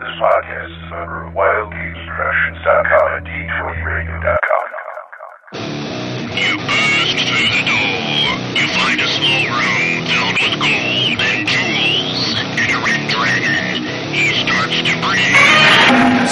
This podcast is a member of WildGamesPress.com and D4Radio.com. You burst through the door. You find a small room filled with gold and jewels and a red dragon. He starts to breathe.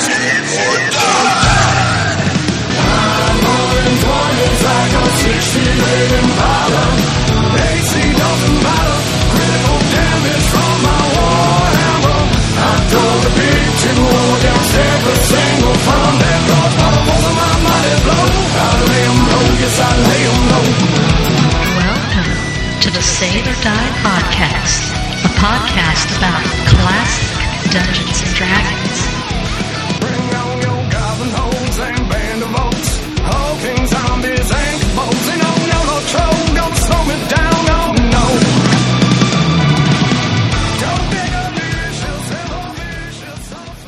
Save or die! I'm rolling toilets like I'm 68 Impala. AC doesn't matter. Critical damage from my warhammer. I told the beat to roll down every single from that rock. I don't want my money blow. I lay them low, yes I lay them low. Welcome to the Save or Die podcast, a podcast about classic Dungeons and Dragons. Bring on your goblin holes and band of oaks, hulking zombies and kabols. And oh no, no troll, don't slow me down, oh no.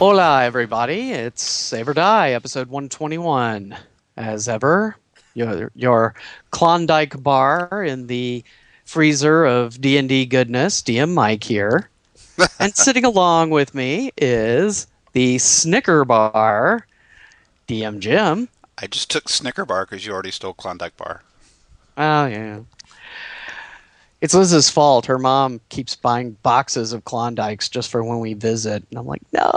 Hola, everybody. It's Save or Die, episode 121. As ever, your Klondike bar in the freezer of D&D goodness, DM Mike here. And sitting along with me is the Snicker Bar, DM Jim. I just took Snicker Bar because you already stole Klondike bar. Oh, yeah. It's Liz's fault. Her mom keeps buying boxes of Klondikes just for when we visit. And I'm like, no.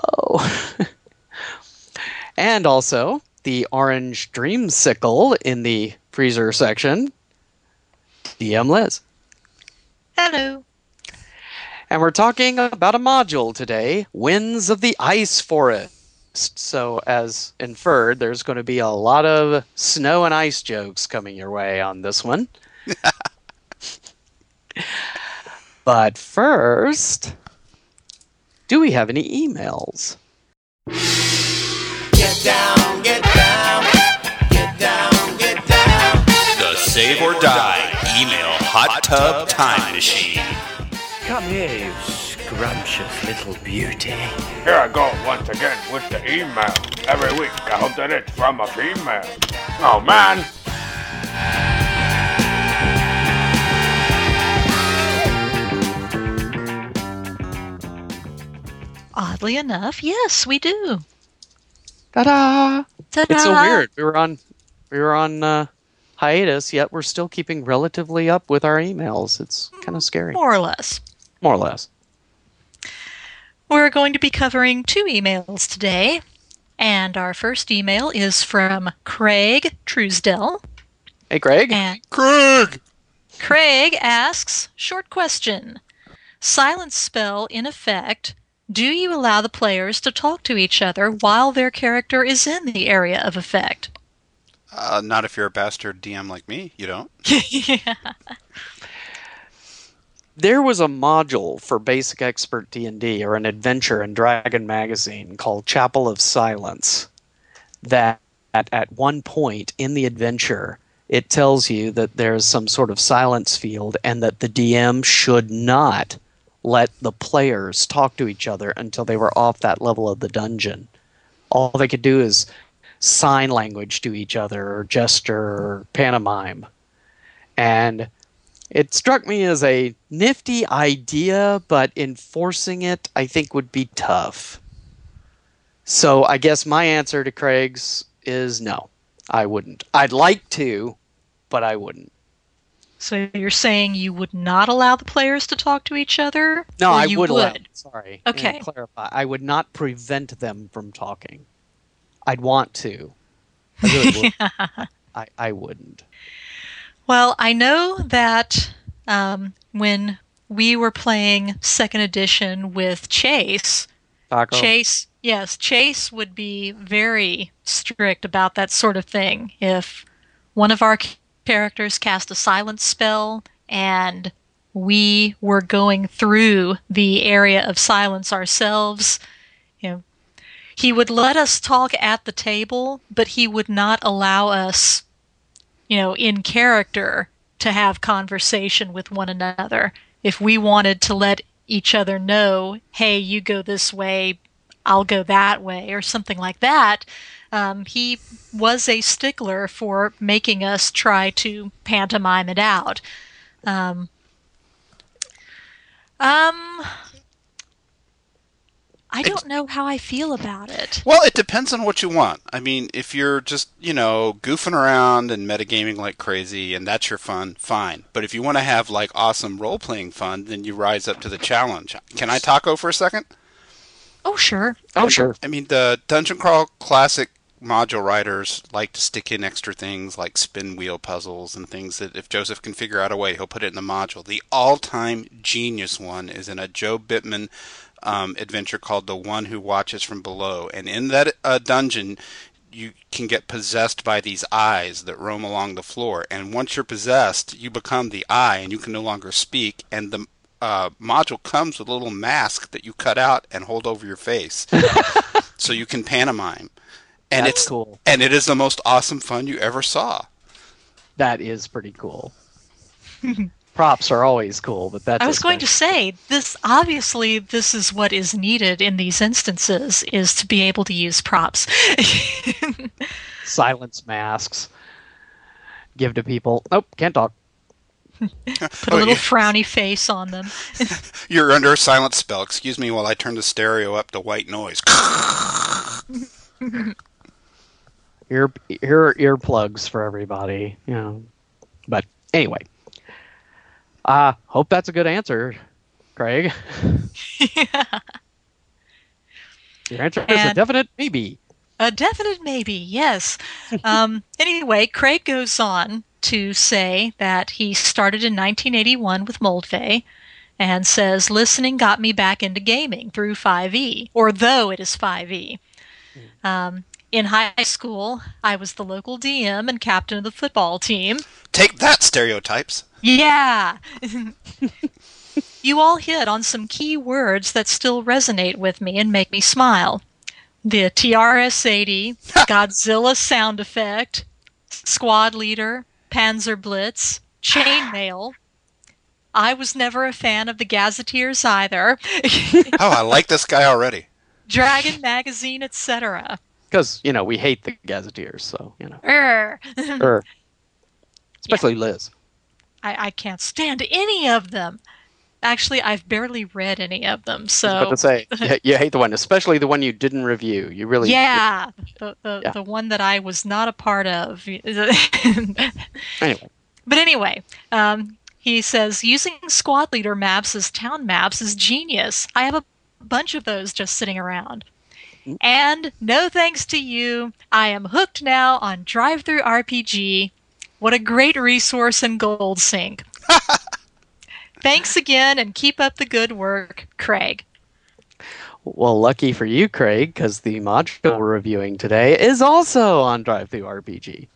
And also, the orange dreamsicle in the freezer section, DM Liz. Hello. And we're talking about a module today, Winds of the Ice Forest. So, as inferred, there's going to be a lot of snow and ice jokes coming your way on this one. But first, do we have any emails? Get down, get down, get down, get down. The Save or Die email hot tub time machine. Come here, you scrumptious little beauty. Here I go once again with the email. Every week I hope that it's from a female. Oh, man. Oddly enough, yes, we do. Ta-da! Ta-da! It's so weird. We were on hiatus, yet we're still keeping relatively up with our emails. It's kind of scary. More or less. More or less. We're going to be covering two emails today, and our first email is from Craig Truesdell. Hey, Craig. And Craig. Craig asks, short question: silence spell in effect. Do you allow the players to talk to each other while their character is in the area of effect? Not if you're a bastard DM like me, you don't. Yeah. There was a module for Basic Expert D&D, or an adventure in Dragon Magazine, called Chapel of Silence, that at one point in the adventure, it tells you that there's some sort of silence field and that the DM should not let the players talk to each other until they were off that level of the dungeon. All they could do is sign language to each other, or gesture, or pantomime. And it struck me as a nifty idea, but enforcing it, I think, would be tough. So I guess my answer to Craig's is no, I wouldn't. I'd like to, but I wouldn't. So you're saying you would not allow the players to talk to each other? No, I would allow. Sorry. Okay. Clarify. I would not prevent them from talking. I'd want to. I really would. Yeah. I wouldn't. Well, I know that when we were playing second edition with Chase, Taco. Chase would be very strict about that sort of thing. If one of our characters cast a silence spell, and we were going through the area of silence ourselves, you know, he would let us talk at the table, but he would not allow us, you know, in character to have conversation with one another. If we wanted to let each other know, hey, you go this way, I'll go that way, or something like that, he was a stickler for making us try to pantomime it out. I don't know how I feel about it. Well, it depends on what you want. I mean, if you're just, you know, goofing around and metagaming like crazy and that's your fun, fine. But if you want to have, like, awesome role-playing fun, then you rise up to the challenge. Can I taco for a second? Oh, sure. Oh, sure. I mean, the Dungeon Crawl Classic module writers like to stick in extra things like spin wheel puzzles and things that if Joseph can figure out a way, he'll put it in the module. The all-time genius one is in a Joe Bittman adventure called The One Who Watches From Below. And in that dungeon, you can get possessed by these eyes that roam along the floor. And once you're possessed, you become the eye and you can no longer speak. And the module comes with a little mask that you cut out and hold over your face so you can pantomime. And that's cool. And it is the most awesome fun you ever saw. That is pretty cool. Props are always cool, but that's... I was going to say, this is what is needed in these instances, is to be able to use props. Silence masks. Give to people. Nope, can't talk. Put a little frowny face on them. You're under a silence spell. Excuse me while I turn the stereo up to white noise. Here are earplugs for everybody, you know. But anyway, hope that's a good answer, Craig. Yeah. Your answer is a definite maybe. A definite maybe, yes. Anyway, Craig goes on to say that he started in 1981 with Moldvay, and says listening got me back into gaming through 5e, or though it is 5e. In high school, I was the local DM and captain of the football team. Take that, stereotypes. Yeah. You all hit on some key words that still resonate with me and make me smile. The TRS-80, Godzilla sound effect, Squad Leader, Panzer Blitz, Chainmail. I was never a fan of the Gazetteers either. Oh, I like this guy already. Dragon Magazine, etc. Because, you know, we hate the Gazetteers, so, you know. Especially Liz. I can't stand any of them. Actually, I've barely read any of them, so... I was about to say, you hate the one, especially the one you didn't review. You really... Yeah, the one that I was not a part of. Anyway. But anyway, he says, using Squad Leader maps as town maps is genius. I have a bunch of those just sitting around. And no thanks to you, I am hooked now on DriveThruRPG. What a great resource and gold sink. Thanks again and keep up the good work, Craig. Well, lucky for you, Craig, because the module we're reviewing today is also on DriveThruRPG.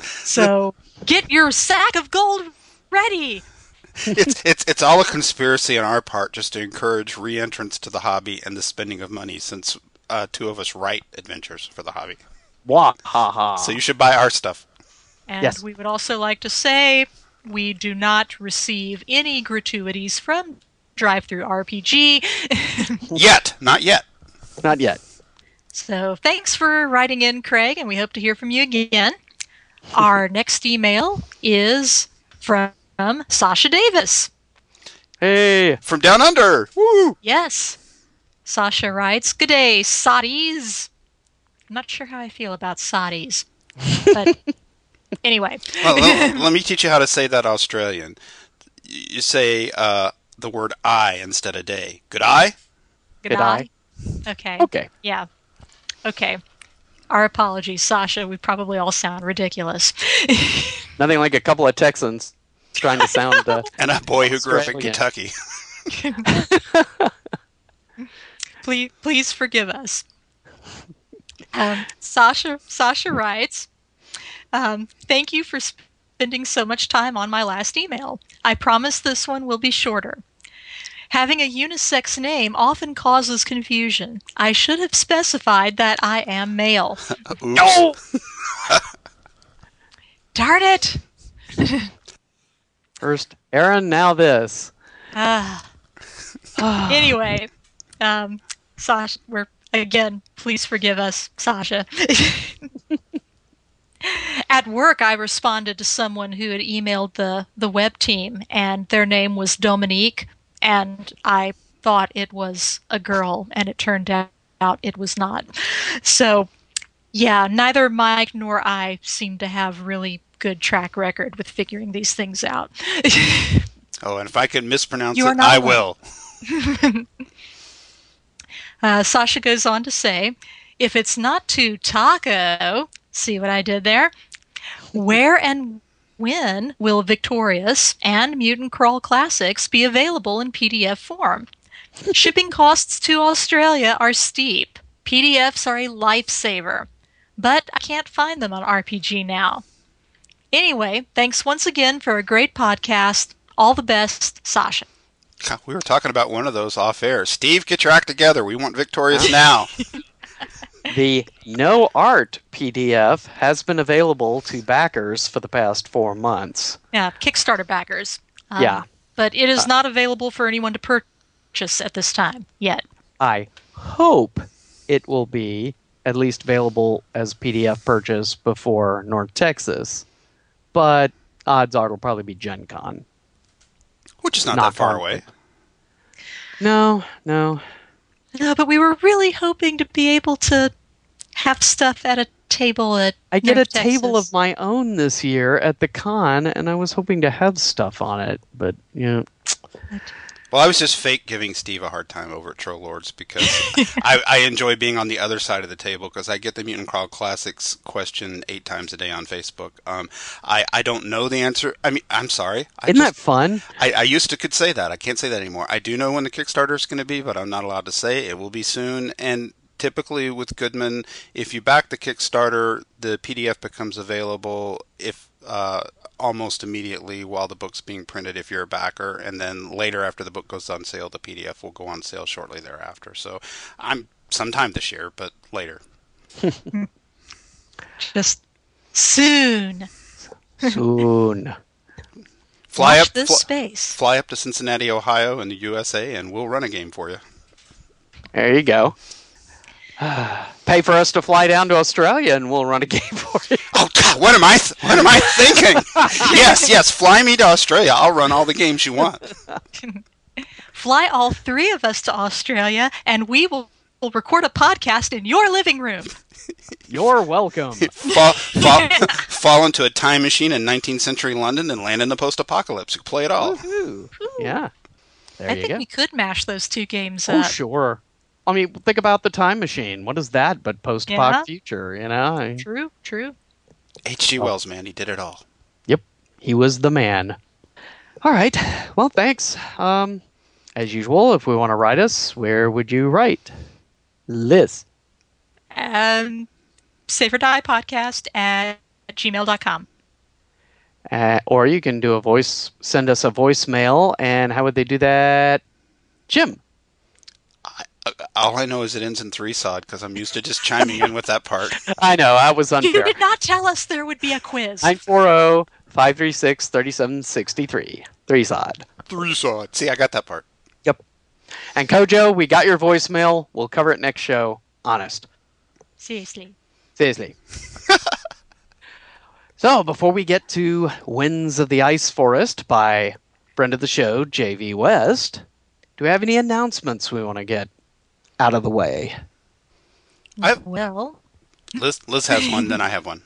So get your sack of gold ready. It's all a conspiracy on our part just to encourage re-entrance to the hobby and the spending of money, since two of us write adventures for the hobby. Wah, ha, ha. So you should buy our stuff. And yes. We would also like to say we do not receive any gratuities from DriveThruRPG. Not yet. Not yet. So thanks for writing in, Craig, and we hope to hear from you again. Our next email is from Sasha Davis. Hey, from down under. Woo! Yes. Sasha writes, "Good day, Sotties." I'm not sure how I feel about Sotties. But anyway. Well, let me teach you how to say that Australian. You say the word I instead of day. Good eye? Good eye. Okay. Okay. Yeah. Okay. Our apologies, Sasha. We probably all sound ridiculous. Nothing like a couple of Texans trying to sound... and a boy who grew up in Kentucky. Please forgive us. Sasha writes, thank you for spending so much time on my last email. I promise this one will be shorter. Having a unisex name often causes confusion. I should have specified that I am male. No! Darn it! First Aaron, now this. Anyway, Sasha, please forgive us, Sasha. At work, I responded to someone who had emailed the web team, and their name was Dominique, and I thought it was a girl, and it turned out it was not. So, yeah, neither Mike nor I seem to have really good track record with figuring these things out. Oh, and if I can mispronounce it, I will. Sasha goes on to say, if it's not too taco, see what I did there? Where and when will Victorious and Mutant Crawl Classics be available in PDF form? Shipping costs to Australia are steep. PDFs are a lifesaver, but I can't find them on RPG Now. Anyway, thanks once again for a great podcast. All the best, Sasha. We were talking about one of those off air. Steve, get your act together. We want Victorious now. The No Art PDF has been available to backers for the past 4 months. Yeah, Kickstarter backers. But it is not available for anyone to purchase at this time yet. I hope it will be at least available as PDF purchase before North Texas. But odds are it'll probably be Gen Con. Which is not that far away. No. No, but we were really hoping to be able to have stuff at a table at North Texas. I get a table of my own this year at the con, and I was hoping to have stuff on it, but, you know. Well, I was just fake giving Steve a hard time over at Troll Lords because I enjoy being on the other side of the table because I get the Mutant Crawl Classics question 8 times a day on Facebook. I don't know the answer. I mean, I'm sorry. Isn't that fun? I used to could say that. I can't say that anymore. I do know when the Kickstarter is going to be, but I'm not allowed to say. It will be soon. And typically with Goodman, if you back the Kickstarter, the PDF becomes available almost immediately while the book's being printed if you're a backer, and then later after the book goes on sale, the PDF will go on sale shortly thereafter. So I'm sometime this year, but later. Just soon. Soon. Fly up to Cincinnati, Ohio in the USA, and we'll run a game for you. There you go. Pay for us to fly down to Australia and we'll run a game for you. Oh God, what am I thinking? Yes, fly me to Australia. I'll run all the games you want. Fly all 3 of us to Australia and we will record a podcast in your living room. You're welcome. Fall into a time machine in 19th century London and land in the post-apocalypse. You play it all. Woo-hoo. Yeah. I think we could mash those 2 games up. Oh, sure. I mean, think about the time machine. What is that but post-pop future, you know? True. H.G. Wells, man. He did it all. Yep. He was the man. All right. Well, thanks. As usual, if we want to write us, where would you write? Liz. Save or Die podcast at gmail.com. Or you can do send us a voicemail. And how would they do that? Jim. All I know is it ends in 3-sod because I'm used to just chiming in with that part. I know. I was unfair. You did not tell us there would be a quiz. 940-536-3763. 3-sod. 3-sod. See, I got that part. Yep. And Kojo, we got your voicemail. We'll cover it next show. Honest. Seriously. So before we get to Winds of the Ice Forest by friend of the show, J.V. West, do we have any announcements we want to get out of the way? Liz has one, then I have one.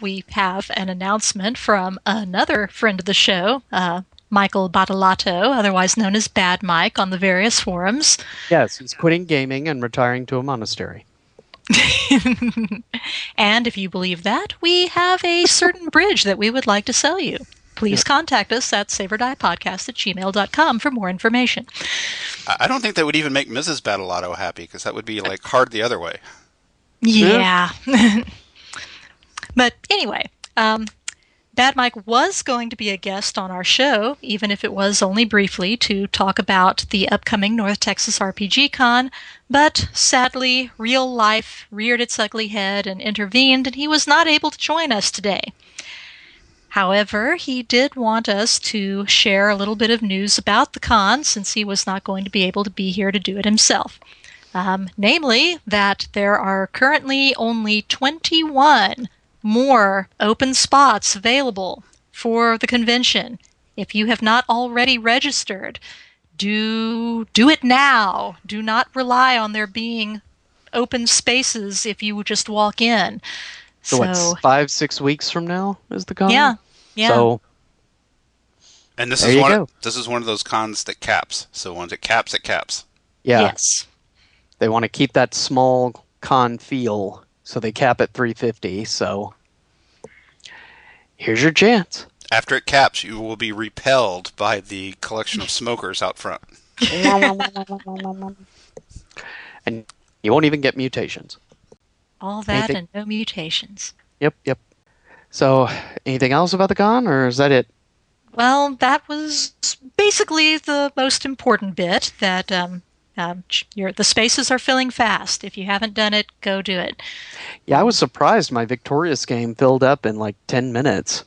We have an announcement from another friend of the show, Michael Battalato, otherwise known as Bad Mike, on the various forums. Yes, he's quitting gaming and retiring to a monastery. And if you believe that, we have a certain bridge that we would like to sell you. Please contact us at saveordiepodcast@gmail.com for more information. I don't think that would even make Mrs. Battalato happy because that would be like hard the other way. Yeah. But anyway, Bad Mike was going to be a guest on our show, even if it was only briefly, to talk about the upcoming North Texas RPG Con, but sadly, real life reared its ugly head and intervened, and he was not able to join us today. However, he did want us to share a little bit of news about the con since he was not going to be able to be here to do it himself. Namely, that there are currently only 21 more open spots available for the convention, If you have not already registered, do it now. Do not rely on there being open spaces if you just walk in. So what's 5-6 weeks from now is the con? Yeah. So, and this is one of those cons that caps. So once it caps. Yeah. Yes. They want to keep that small con feel, so they cap at 350. So here's your chance. After it caps, you will be repelled by the collection of smokers out front. And you won't even get mutations. All that and no mutations. Yep. So, anything else about the con, or is that it? Well, that was basically the most important bit, that the spaces are filling fast. If you haven't done it, go do it. Yeah, I was surprised my Victorious game filled up in like 10 minutes.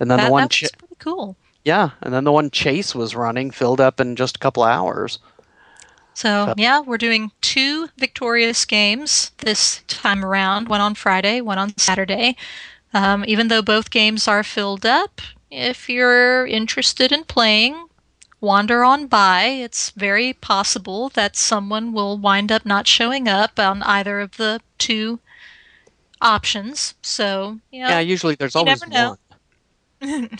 And then that was pretty cool. Yeah, and then the one Chase was running filled up in just a couple hours. So, yeah, we're doing 2 Victorious games this time around, one on Friday, one on Saturday. Even though both games are filled up, if you're interested in playing, wander on by. It's very possible that someone will wind up not showing up on either of the 2 options. So, yeah, usually there's always one.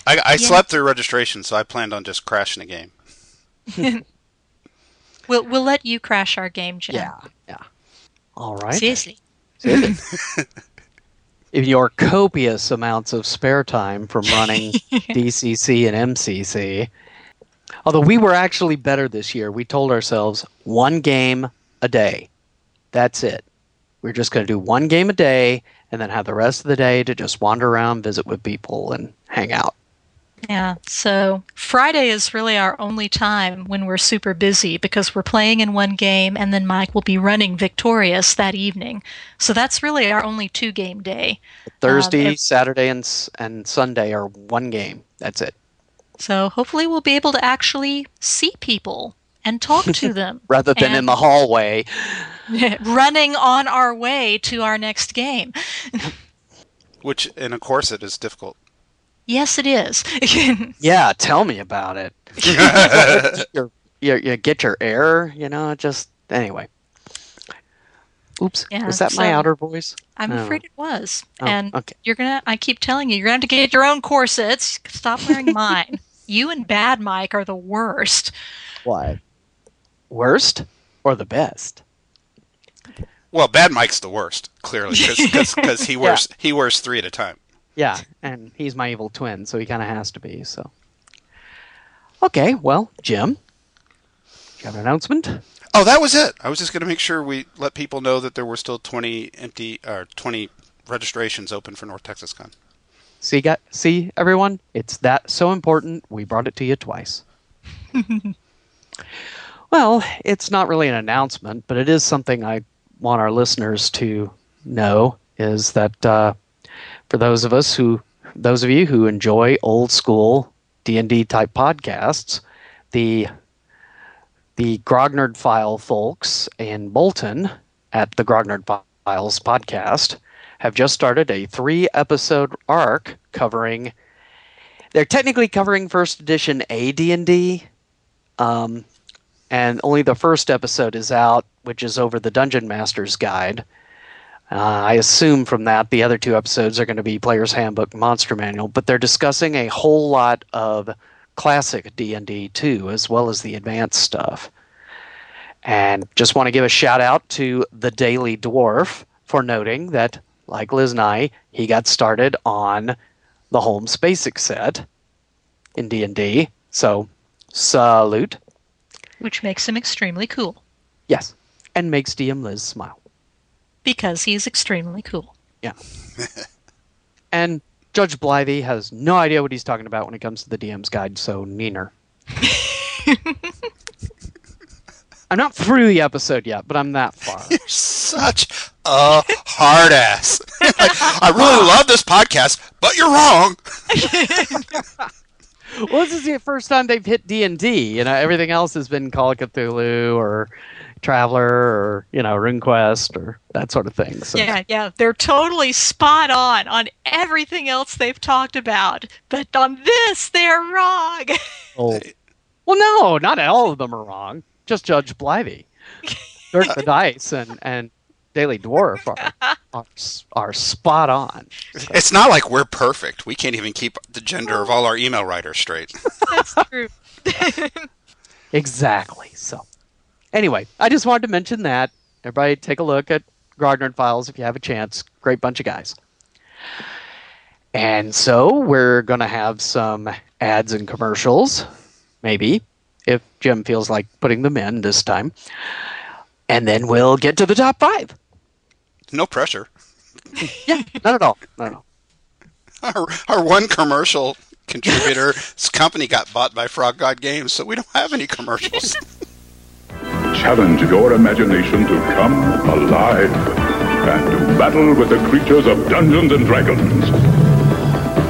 I slept through registration, so I planned on just crashing a game. We'll let you crash our game, Jim. Yeah. All right. Seriously. If your copious amounts of spare time from running DCC and MCC, although we were actually better this year, we told ourselves 1 game a day. That's it. We're just going to do 1 game a day, and then have the rest of the day to just wander around, visit with people, and hang out. Yeah, so Friday is really our only time when we're super busy, because we're playing in one game, and then Mike will be running Victorious that evening. So that's really our only 2-game day. Thursday, Saturday, and Sunday are 1 game. That's it. So hopefully we'll be able to actually see people and talk to them. Rather than in the hallway. Running on our way to our next game. Which, and of course, it is difficult. Yes, it is. Yeah, tell me about it. You get your error, anyway. Oops, yeah, was that my outer voice? I'm afraid it was. Oh, and okay. I keep telling you, you're going to have to get your own corsets. Stop wearing mine. You and Bad Mike are the worst. Why? Worst or the best? Well, Bad Mike's the worst, clearly, because he wears 3 at a time. Yeah, and he's my evil twin, so he kind of has to be. So, okay, well, Jim, you have an announcement? Oh, that was it. I was just going to make sure we let people know that there were still 20 registrations open for North Texas Con. See, everyone, it's that so important. We brought it to you twice. Well, it's not really an announcement, but it is something I want our listeners to know, is that for those of you who enjoy old school D&D type podcasts, the Grognard File folks in Bolton at the Grognard Files podcast have just started a 3-episode arc covering. They're technically covering first edition AD&D, and only the first episode is out, which is over the Dungeon Master's Guide. I assume from that the other 2 episodes are going to be Player's Handbook, Monster Manual, but they're discussing a whole lot of classic D&D too, as well as the advanced stuff. And just want to give a shout out to the Daily Dwarf for noting that, like Liz and I, he got started on the Holmes Basic set in D&D. So, salute. Which makes him extremely cool. Yes, and makes DM Liz smile. Because he is extremely cool. Yeah. And Judge Blythe has no idea what he's talking about when it comes to the DM's Guide, so neener. I'm not through the episode yet, but I'm that far. You're such a hard ass. I really love this podcast, but you're wrong. Well, this is the first time they've hit D&D. Everything else has been Call of Cthulhu or Traveler or, you know, RuneQuest or that sort of thing. So. Yeah. They're totally spot on everything else they've talked about. But on this, they're wrong. Well, no, not all of them are wrong. Just Judge Blythe. Dirk the Dice and Daily Dwarf are spot on. So. It's not like we're perfect. We can't even keep the gender of all our email writers straight. That's true. Exactly. So anyway, I just wanted to mention that. Everybody take a look at Grognard Files if you have a chance. Great bunch of guys. And so we're going to have some ads and commercials, maybe, if Jim feels like putting them in this time. And then we'll get to the top five. No pressure. Yeah, not at all. Not at all. Our one commercial contributor's company got bought by Frog God Games, so we don't have any commercials. Challenge your imagination to come alive and to battle with the creatures of Dungeons and Dragons.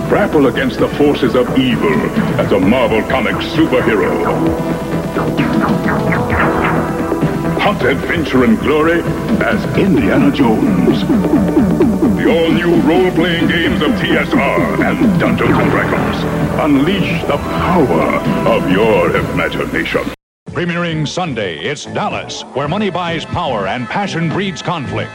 Grapple against the forces of evil as a Marvel Comics superhero. Hunt adventure and glory as Indiana Jones. The all-new role-playing games of TSR and Dungeons and Dragons. Unleash the power of your imagination. Premiering Sunday, it's Dallas, where money buys power and passion breeds conflict.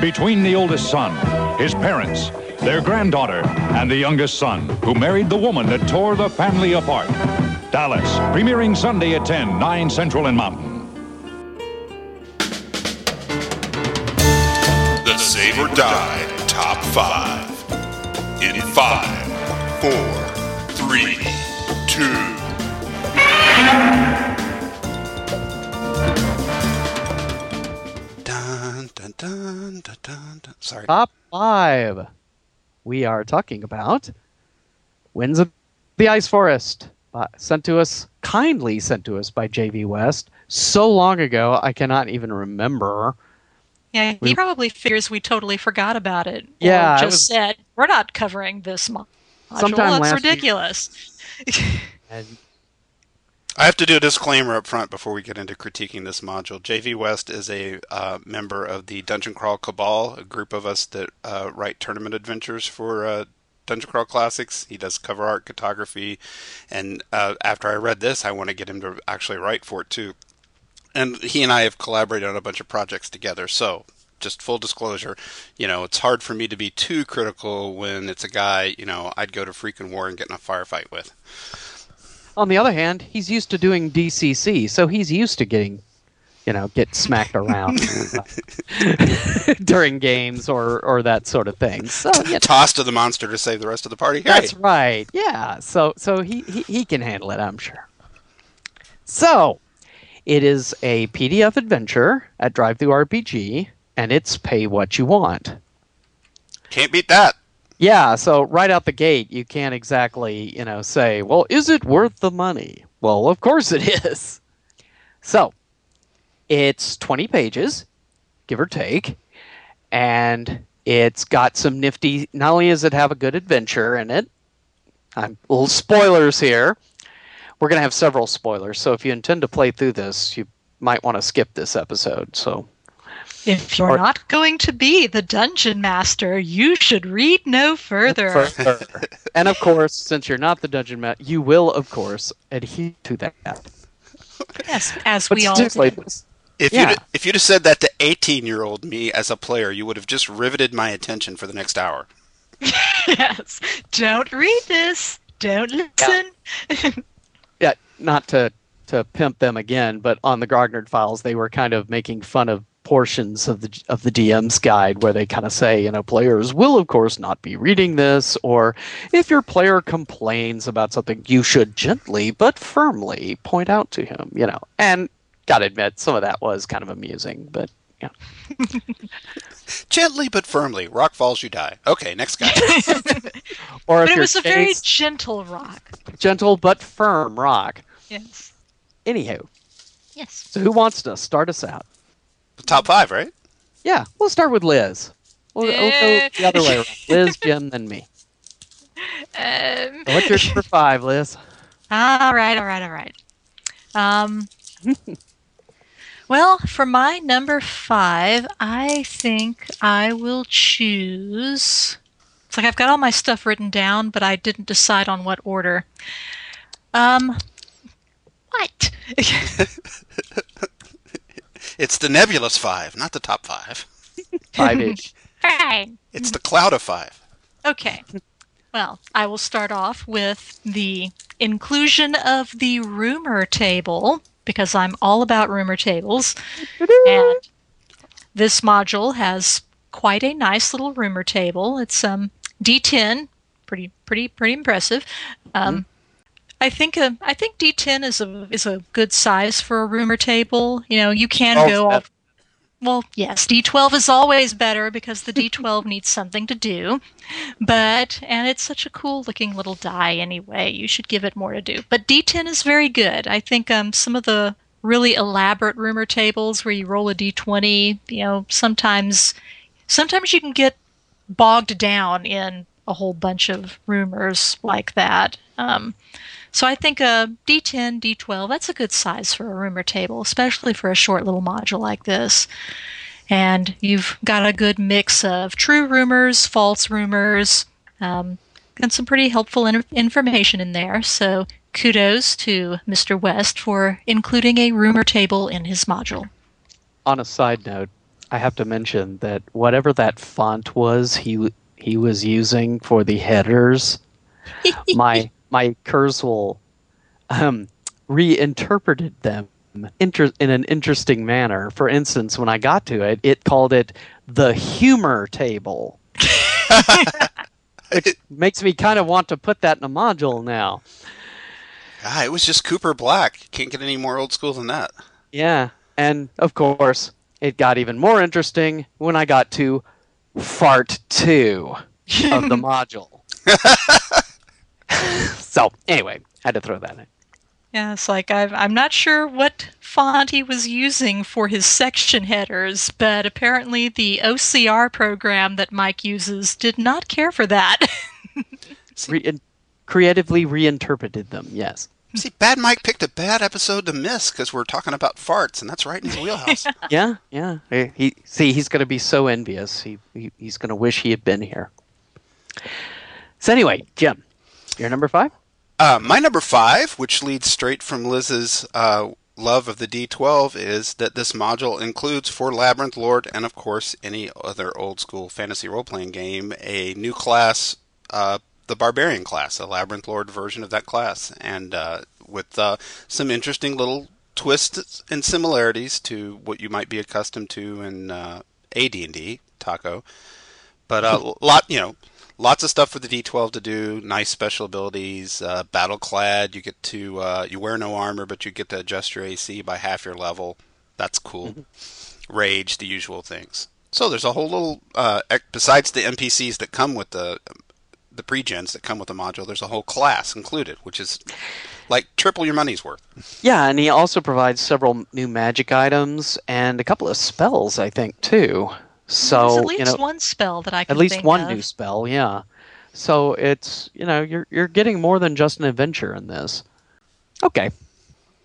Between the oldest son, his parents, their granddaughter, and the youngest son, who married the woman that tore the family apart. Dallas, premiering Sunday at 10, 9 Central and Mountain. The Save or Die Top 5. In 5, 4, 3, 2... Dun, dun, dun, dun. Sorry. Top 5. We are talking about Winds of the Ice Forest, kindly sent to us by J.V. West so long ago I cannot even remember. Yeah, he probably figures we totally forgot about it. Yeah, said we're not covering this module. That's ridiculous. I have to do a disclaimer up front before we get into critiquing this module. J.V. West is a member of the Dungeon Crawl Cabal, a group of us that write tournament adventures for Dungeon Crawl Classics. He does cover art, cartography, and after I read this, I want to get him to actually write for it too. And he and I have collaborated on a bunch of projects together, so... just full disclosure, you know, it's hard for me to be too critical when it's a guy, you know, I'd go to freaking war and get in a firefight with. On the other hand, he's used to doing DCC, so he's used to getting, you know, get smacked around during games or that sort of thing. So, yeah. Tossed to the monster to save the rest of the party. Hey. That's right. Yeah. So he can handle it, I'm sure. So it is a PDF adventure at DriveThruRPG, and it's pay what you want. Can't beat that. Yeah, so right out the gate, you can't exactly, you know, say, well, is it worth the money? Well, of course it is. So, it's 20 pages, give or take, and it's got some nifty, not only does it have a good adventure in it, little spoilers here, we're going to have several spoilers, so if you intend to play through this, you might want to skip this episode, so... If you're not going to be the Dungeon Master, you should read no further. And of course, since you're not the Dungeon Master, you will, of course, adhere to that. Yes, as we all do. If you'd have said that to 18-year-old me as a player, you would have just riveted my attention for the next hour. Yes. Don't read this. Don't listen. Yeah, not to pimp them again, but on the Grognard Files, they were kind of making fun of portions of the DM's guide where they kind of say, you know, players will of course not be reading this, or if your player complains about something, you should gently but firmly point out to him, you know. And gotta admit, some of that was kind of amusing, but yeah. Gently but firmly, rock falls, you die. Okay, next guy. Or if but it was a very gentle rock. Gentle but firm rock. Yes. Anywho. Yes. So who wants to start us out? Top 5, right? Yeah, we'll start with Liz. We'll go the other way around. Liz, Jim, then me. So what's your number 5, Liz? All right. Well, for my number 5, I think I will choose... It's like I've got all my stuff written down, but I didn't decide on what order. What? It's the nebulous 5, not the top 5. 5-ish. Fine. It's the cloud of 5. Okay. Well, I will start off with the inclusion of the rumor table, because I'm all about rumor tables. And this module has quite a nice little rumor table. It's D10, pretty impressive. I think D10 is a good size for a rumor table. You know, you can go off. Well, yes, D12 is always better because the D12 needs something to do. And it's such a cool-looking little die anyway. You should give it more to do. But D10 is very good. I think some of the really elaborate rumor tables where you roll a D20, you know, sometimes you can get bogged down in a whole bunch of rumors like that. So I think D10, D12, that's a good size for a rumor table, especially for a short little module like this. And you've got a good mix of true rumors, false rumors, and some pretty helpful information in there. So kudos to Mr. West for including a rumor table in his module. On a side note, I have to mention that whatever that font was he was using for the headers, my Kurzweil reinterpreted them in an interesting manner. For instance, when I got to it, it called it the humor table. Which makes me kind of want to put that in a module now. It was just Cooper Black. Can't get any more old school than that. Yeah, and of course, it got even more interesting when I got to Fart 2 of the module. So, anyway, I had to throw that in. Yeah, it's like I'm not sure what font he was using for his section headers, but apparently the OCR program that Mike uses did not care for that. Creatively reinterpreted them, yes. See, Bad Mike picked a bad episode to miss because we're talking about farts, and that's right in his wheelhouse. Yeah. He's going to be so envious. He's going to wish he had been here. So anyway, Jim. Your number 5? My number 5, which leads straight from Liz's love of the D12, is that this module includes for Labyrinth Lord and, of course, any other old-school fantasy role-playing game, a new class, the Barbarian class, a Labyrinth Lord version of that class, and with some interesting little twists and similarities to what you might be accustomed to in AD&D, Taco. But lots of stuff for the D12 to do, nice special abilities, battle-clad, you get to, you wear no armor, but you get to adjust your AC by half your level. That's cool. Rage, the usual things. So there's a whole little, besides the NPCs that come with the pre-gens that come with the module, there's a whole class included, which is like triple your money's worth. Yeah, and he also provides several new magic items and a couple of spells, I think, too. So there's at least one spell that I can think of. At least one new spell, yeah. So it's you're getting more than just an adventure in this. Okay,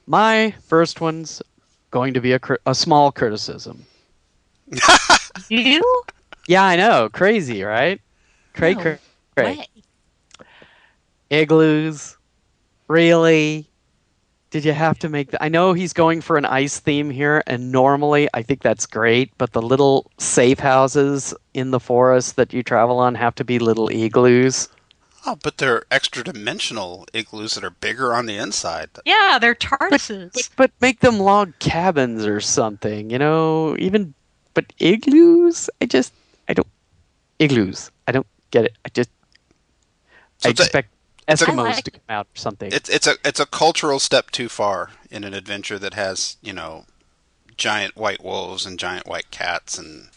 my first one's going to be a small criticism. You? Yeah, I know. Crazy, right? Craig. Igloos. Really? Did you have to make that? I know he's going for an ice theme here, and normally I think that's great, but the little safe houses in the forest that you travel on have to be little igloos. Oh, but they're extra-dimensional igloos that are bigger on the inside. Yeah, they're TARDISes. But make them log cabins or something, But igloos? I don't get it. I expect Eskimos to come out or something. It's a cultural step too far in an adventure that has, giant white wolves and giant white cats. And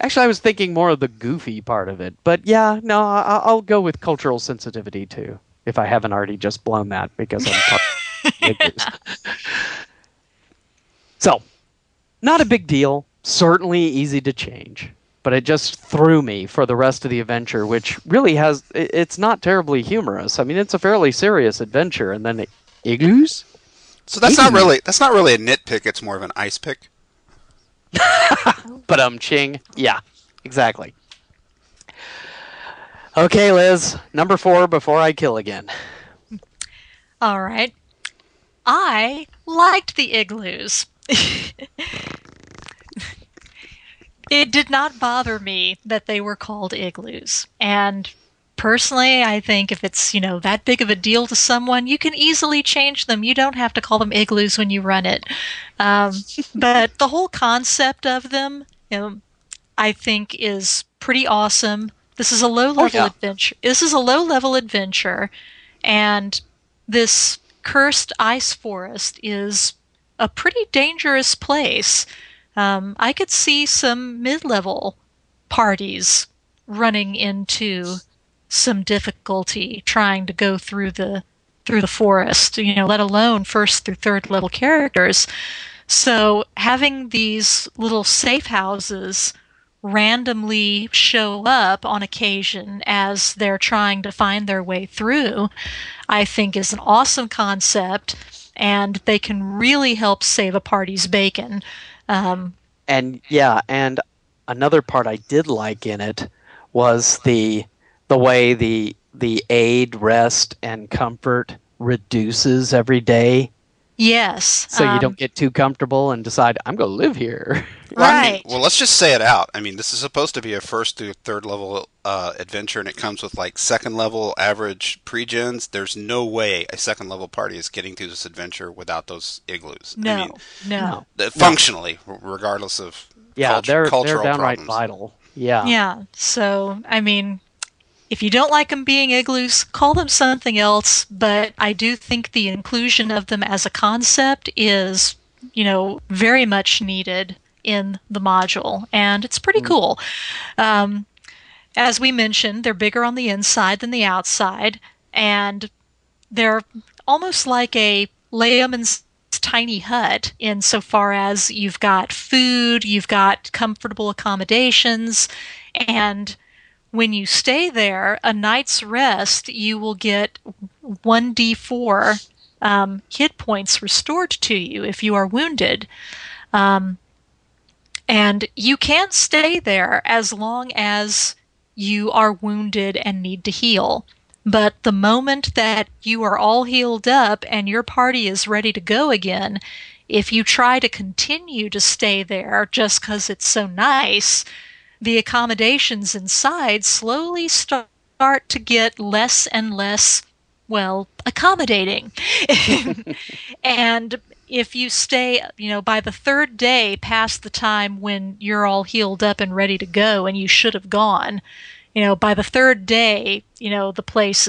actually, I was thinking more of the goofy part of it. But yeah, no, I'll go with cultural sensitivity too, if I haven't already just blown that because I'm talking about So, not a big deal. Certainly easy to change. But it just threw me for the rest of the adventure, which really it's not terribly humorous. I mean, it's a fairly serious adventure, and then igloos. So that's not really a nitpick. It's more of an ice pick. But ching. Yeah, exactly. Okay, Liz, number 4, before I kill again. All right. I liked the igloos. It did not bother me that they were called igloos. And personally, I think if it's, that big of a deal to someone, you can easily change them. You don't have to call them igloos when you run it. But the whole concept of them, I think is pretty awesome. This is a low-level adventure. This is a low-level adventure, and this cursed ice forest is a pretty dangerous place. I could see some mid-level parties running into some difficulty trying to go through the forest, let alone first through third level characters. So having these little safe houses randomly show up on occasion as they're trying to find their way through, I think is an awesome concept, and they can really help save a party's bacon. And another part I did like in it was the way the aid, rest, and comfort reduces every day. Yes. So you don't get too comfortable and decide, I'm going to live here. Well, right. Well, let's just say it out. This is supposed to be a first through third level adventure, and it comes with second level average pre-gens. There's no way a second level party is getting through this adventure without those igloos. No, no. Functionally, regardless of cultural problems. They're downright vital. Yeah. Yeah. So, if you don't like them being igloos, call them something else, but I do think the inclusion of them as a concept is, very much needed in the module, and it's pretty cool. As we mentioned, they're bigger on the inside than the outside, and they're almost like a layman's tiny hut insofar as you've got food, you've got comfortable accommodations, and when you stay there, a night's rest, you will get 1d4 hit points restored to you if you are wounded. And you can stay there as long as you are wounded and need to heal. But the moment that you are all healed up and your party is ready to go again, if you try to continue to stay there just because it's so nice, the accommodations inside slowly start to get less and less, accommodating. And if you stay, by the third day past the time when you're all healed up and ready to go and you should have gone, by the third day, the place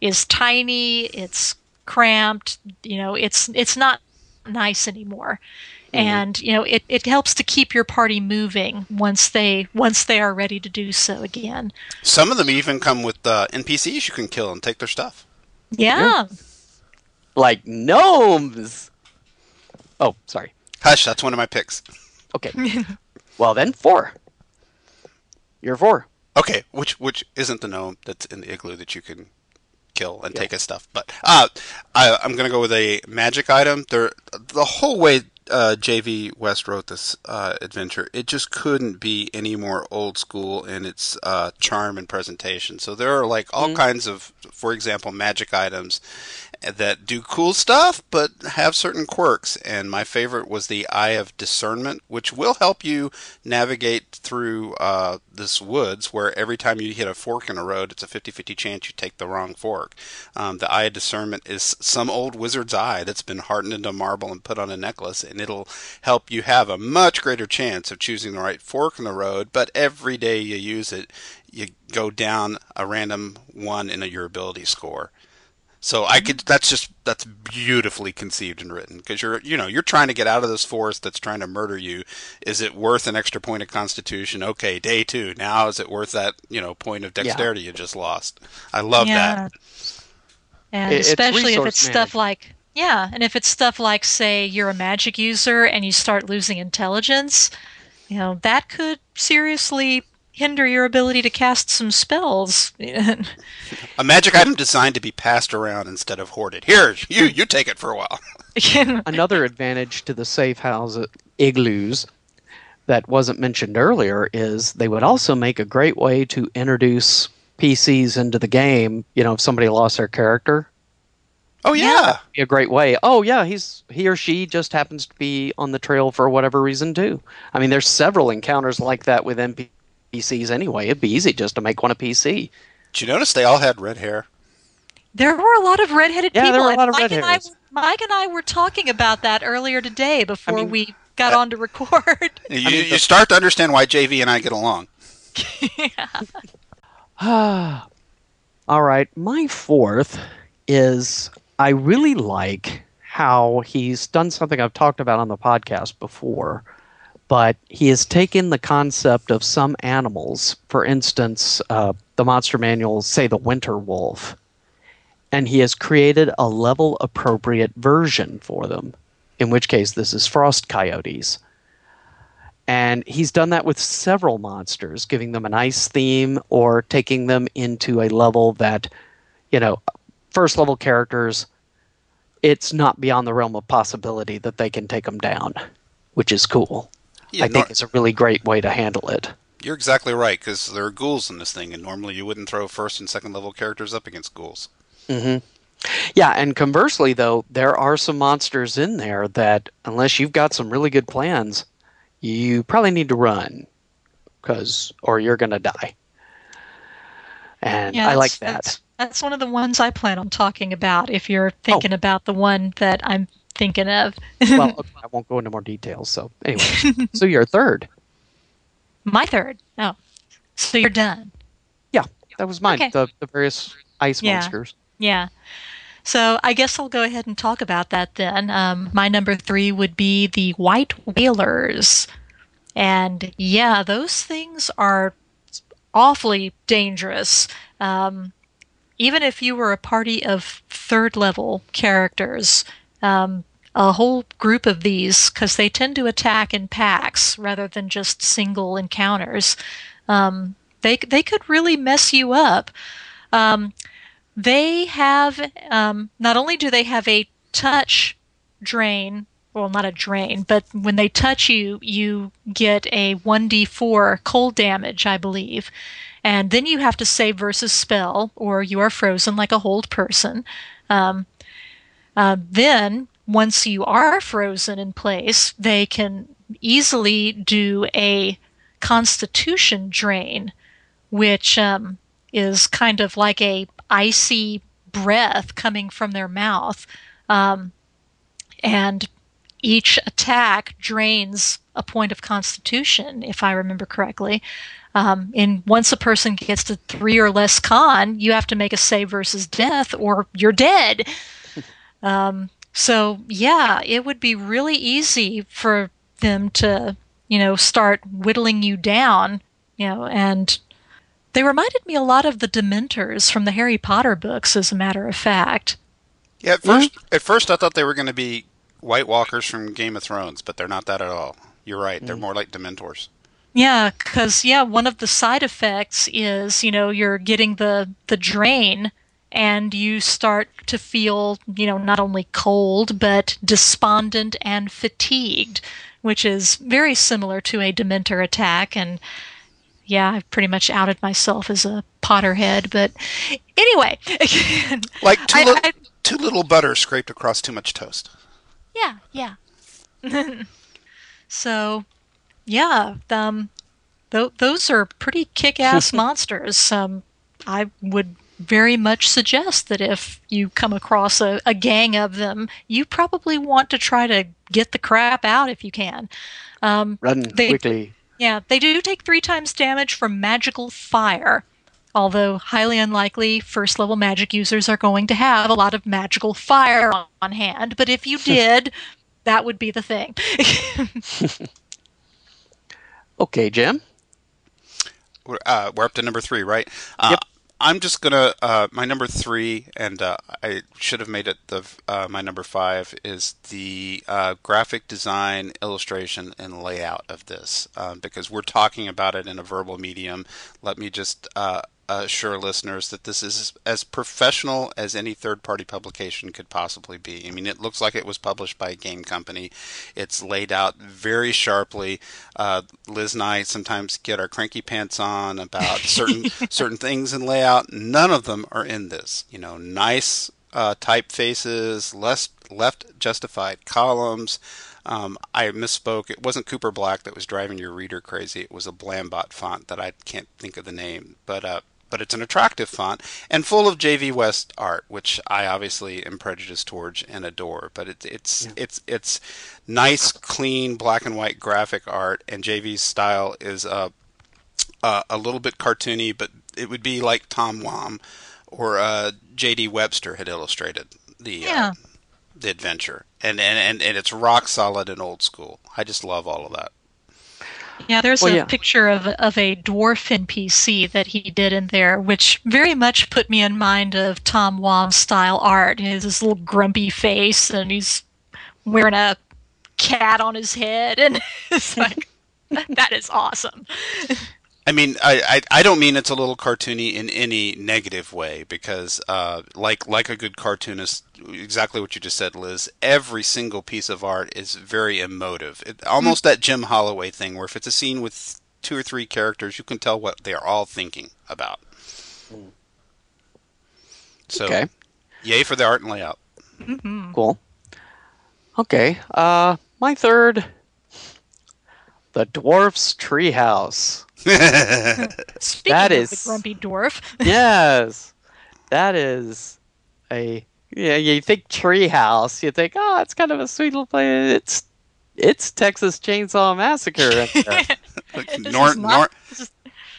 is tiny, it's cramped, it's not nice anymore. And it helps to keep your party moving once they are ready to do so again. Some of them even come with NPCs you can kill and take their stuff. Yeah, like gnomes. Oh, sorry. Hush, that's one of my picks. Okay. Well, then 4. You're 4. Okay, which isn't the gnome that's in the igloo that you can kill and take his stuff, but I'm gonna go with a magic item. The whole way. J.V. West wrote this adventure. It just couldn't be any more old school in its charm and presentation. So there are all kinds of, for example, magic items that do cool stuff but have certain quirks. And my favorite was the Eye of Discernment, which will help you navigate through this woods where every time you hit a fork in a road, it's a 50-50 chance you take the wrong fork. The Eye of Discernment is some old wizard's eye that's been hardened into marble and put on a necklace, and it'll help you have a much greater chance of choosing the right fork in the road, but every day you use it, you go down a random one in your ability score. So that's beautifully conceived and written, because you're trying to get out of this forest that's trying to murder you. Is it worth an extra point of constitution? Okay, day 2. Now is it worth that, point of dexterity you just lost? I love that. And especially if it's stuff like say you're a magic user and you start losing intelligence, that could seriously hinder your ability to cast some spells. A magic item designed to be passed around instead of hoarded. Here, you take it for a while. Another advantage to the safe house igloos that wasn't mentioned earlier is they would also make a great way to introduce PCs into the game. You know, if somebody lost their character. Oh, yeah. That'd be a great way. Oh, yeah, he or she just happens to be on the trail for whatever reason, too. I mean, there's several encounters like that with NPCs anyway. It'd be easy just to make one a PC. Did you notice they all had red hair? There were a lot of redheaded people. Yeah, there were a lot of redheaded. Mike and I were talking about that earlier today before we got on to record. You start to understand why JV and I get along. Yeah. All right, my fourth is I really like how he's done something I've talked about on the podcast before, but he has taken the concept of some animals, for instance, the Monster Manual, say the winter wolf, and he has created a level-appropriate version for them, in which case this is frost coyotes. And he's done that with several monsters, giving them an ice theme or taking them into a level that, you know, first-level characters, it's not beyond the realm of possibility that they can take them down, which is cool. Yeah, I think it's a really great way to handle it. You're exactly right, because there are ghouls in this thing, and normally you wouldn't throw first- and second-level characters up against ghouls. Mm-hmm. Yeah, and conversely, though, there are some monsters in there that, unless you've got some really good plans, you probably need to run, or you're going to die. And yeah, I like that. That's one of the ones I plan on talking about, if you're thinking about the one that I'm thinking of. Well, okay, I won't go into more details, so anyway. So your third. My third? Oh. So you're done. Yeah, that was mine, okay. The various ice monsters. Yeah. So I guess I'll go ahead and talk about that then. My number three would be the white whalers. And yeah, those things are awfully dangerous. Even if you were a party of third-level characters, a whole group of these, because they tend to attack in packs rather than just single encounters, they could really mess you up. They have, not only do they have a touch drain, well, not a drain, but when they touch you, you get a 1d4 cold damage, I believe. And then you have to save versus spell, or you are frozen like a hold person. Then, once you are frozen in place, they can easily do a constitution drain, which is kind of like a icy breath coming from their mouth. And each attack drains a point of constitution, if I remember correctly. And once a person gets to 3 or less con, you have to make a save versus death, or you're dead. So, yeah, it would be really easy for them to, start whittling you down, and they reminded me a lot of the Dementors from the Harry Potter books, as a matter of fact. Yeah, at first I thought they were going to be White Walkers from Game of Thrones, but they're not that at all. You're right, they're more like Dementors. Yeah, because, one of the side effects is, you're getting the drain, and you start to feel, not only cold, but despondent and fatigued, which is very similar to a Dementor attack. And, yeah, I've pretty much outed myself as a Potterhead, but anyway. Like too little butter scraped across too much toast. Yeah. So, yeah, those are pretty kick-ass monsters. I would very much suggest that if you come across a gang of them, you probably want to try to get the crap out if you can. Run quickly. Yeah, they do take 3 times damage from magical fire, although highly unlikely first-level magic users are going to have a lot of magical fire on hand. But if you did, that would be the thing. Okay, Jim? We're up to number 3, right? Yep. I'm just going to, my number 3, and I should have made it my number 5, is the graphic design, illustration, and layout of this. Because we're talking about it in a verbal medium. Let me just assure listeners that this is as professional as any third-party publication could possibly be. I mean, it looks like it was published by a game company. It's laid out very sharply. Liz and I sometimes get our cranky pants on about certain things in layout. None of them are in this. You know, nice typefaces, left justified columns. I misspoke. It wasn't Cooper Black that was driving your reader crazy. It was a Blambot font that I can't think of the name, but it's an attractive font and full of J.V. West art, which I obviously am prejudiced towards and adore. But it's nice, clean black and white graphic art, and J.V.'s style is a little bit cartoony, but it would be like Tom Wam or J.D. Webster had illustrated the adventure, and it's rock solid and old school. I just love all of that. Yeah, there's a picture of a dwarf NPC that he did in there, which very much put me in mind of Tom Wam's style art. He has this little grumpy face, and he's wearing a cat on his head, and it's like, that is awesome. I mean, I don't mean it's a little cartoony in any negative way, because like a good cartoonist, exactly what you just said, Liz, every single piece of art is very emotive. It, almost that Jim Holloway thing where if it's a scene with 2 or 3 characters, you can tell what they're all thinking about. So, okay. Yay for the art and layout. Mm-hmm. Cool. Okay, my third... The Dwarf's Treehouse. Speaking of the grumpy dwarf. Yes. That is a... Yeah, you think treehouse. You think, oh, it's kind of a sweet little place. It's Texas Chainsaw Massacre.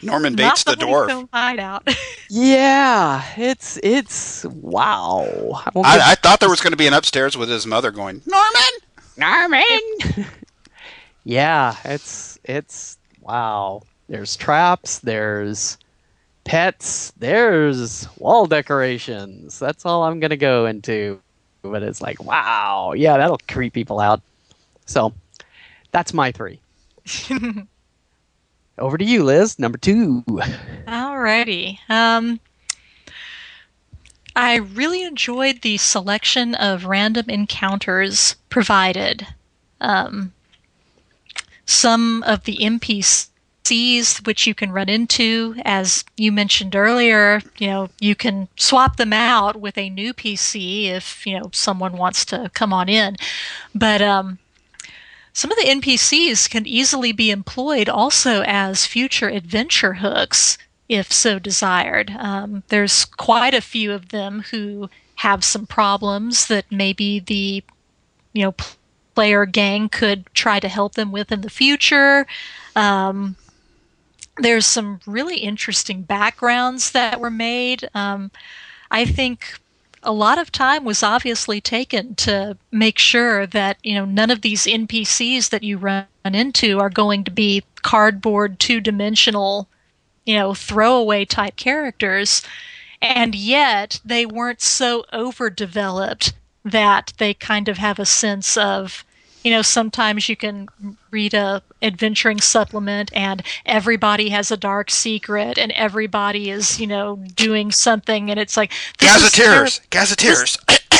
Norman Bates the dwarf. Hideout. Yeah. It's... Wow. I thought there was going to be an upstairs with his mother going, Norman! Yeah, it's wow. There's traps, there's pets, there's wall decorations. That's all I'm gonna go into. But it's like, wow, yeah, that'll creep people out. So that's my 3. Over to you, Liz, number 2. Alrighty. I really enjoyed the selection of random encounters provided. Some of the NPCs which you can run into, as you mentioned earlier, you know, you can swap them out with a new PC if, you know, someone wants to come on in. But some of the NPCs can easily be employed also as future adventure hooks if so desired. There's quite a few of them who have some problems that maybe the, you know, player gang could try to help them with in the future. There's some really interesting backgrounds that were made. I think a lot of time was obviously taken to make sure that, you know, none of these NPCs that you run into are going to be cardboard, two-dimensional, you know, throwaway type characters, and yet they weren't so overdeveloped that they kind of have a sense of, you know, sometimes you can read a adventuring supplement and everybody has a dark secret and everybody is, you know, doing something, and it's like... Gazetteers! This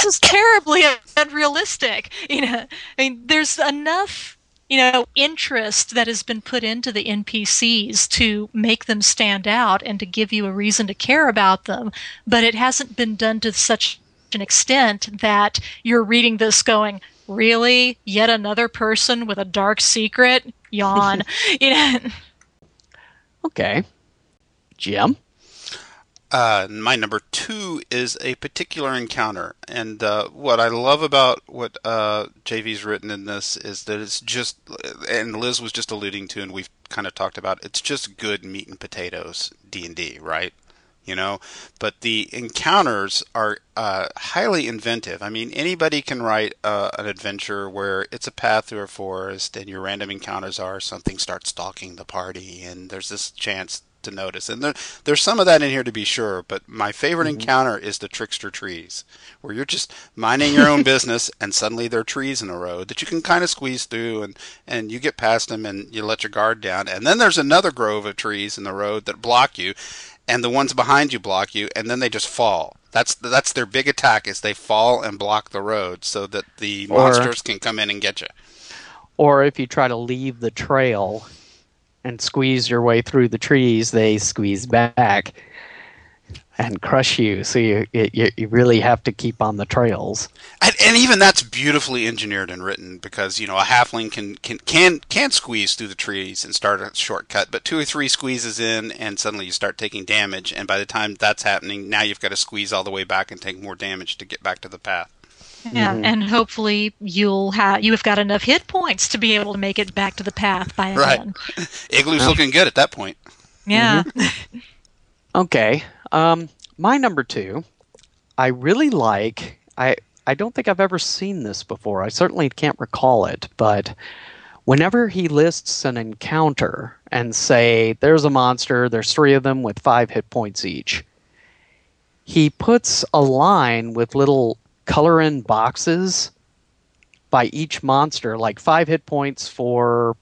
is terribly unrealistic. You know, I mean, there's enough, you know, interest that has been put into the NPCs to make them stand out and to give you a reason to care about them, but it hasn't been done to such an extent that you're reading this going, really? Yet another person with a dark secret? Yawn. You know? Okay. Jim? My number 2 is a particular encounter. And what I love about what JV's written in this is that it's just, and Liz was just alluding to, and we've kind of talked about, it's just good meat and potatoes D&D, right? You know, but the encounters are highly inventive. I mean, anybody can write an adventure where it's a path through a forest and your random encounters are something starts stalking the party and there's this chance to notice. And there's some of that in here, to be sure, but my favorite encounter is the trickster trees, where you're just minding your own business and suddenly there are trees in the road that you can kind of squeeze through, and you get past them and you let your guard down. And then there's another grove of trees in the road that block you, and the ones behind you block you, and then they just fall. That's their big attack, is they fall and block the road so that the monsters can come in and get you. Or if you try to leave the trail and squeeze your way through the trees, they squeeze back and crush you. So you really have to keep on the trails. And even that's beautifully engineered and written, because, you know, a halfling can squeeze through the trees and start a shortcut, but two or three squeezes in and suddenly you start taking damage, and by the time that's happening, now you've got to squeeze all the way back and take more damage to get back to the path. Yeah, and hopefully you have got enough hit points to be able to make it back to the path by then. Igloo's looking good at that point. Yeah. Okay. My number two, I really like. I don't think I've ever seen this before. I certainly can't recall it, but whenever he lists an encounter and say there's a monster, there's three of them with 5 hit points each, he puts a line with little color in boxes by each monster, like 5 hit points for,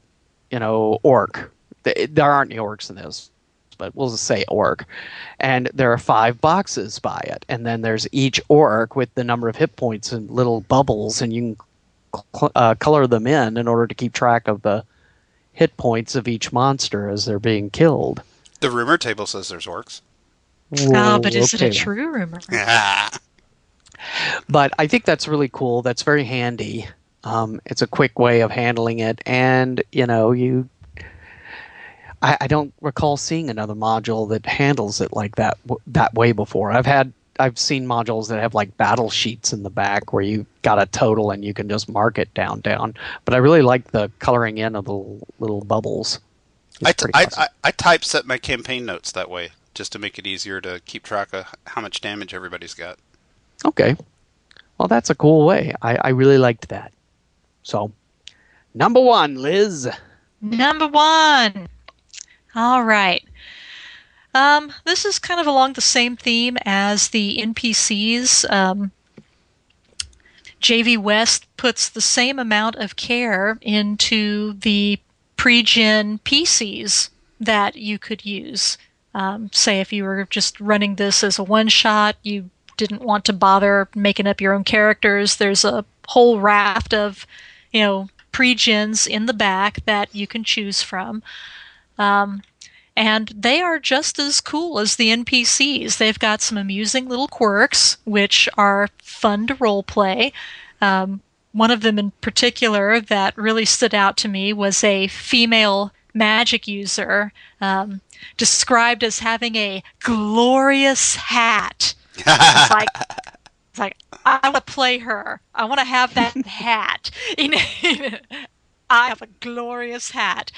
you know, orc. There aren't any orcs in this, but we'll just say orc. And there are 5 boxes by it. And then there's each orc with the number of hit points and little bubbles, and you can color them in order to keep track of the hit points of each monster as they're being killed. The rumor table says there's orcs. Oh, but is it a true rumor? Yeah. But I think that's really cool. That's very handy. It's a quick way of handling it. And, you know, I don't recall seeing another module that handles it like that way before. I've seen modules that have like battle sheets in the back where you got a total and you can just mark it down. But I really like the coloring in of the little bubbles. I typeset my campaign notes that way, just to make it easier to keep track of how much damage everybody's got. Okay. Well, that's a cool way. I really liked that. So, number one, Liz. Number one. All right. This is kind of along the same theme as the NPCs. J.V. West puts the same amount of care into the pre-gen PCs that you could use. Say if you were just running this as a one-shot, you didn't want to bother making up your own characters. There's a whole raft of, you know, pre-gens in the back that you can choose from. And they are just as cool as the NPCs. They've got some amusing little quirks, which are fun to roleplay. One of them in particular that really stood out to me was a female magic user, described as having a glorious hat. It's like I want to play her. I want to have that hat. I have a glorious hat,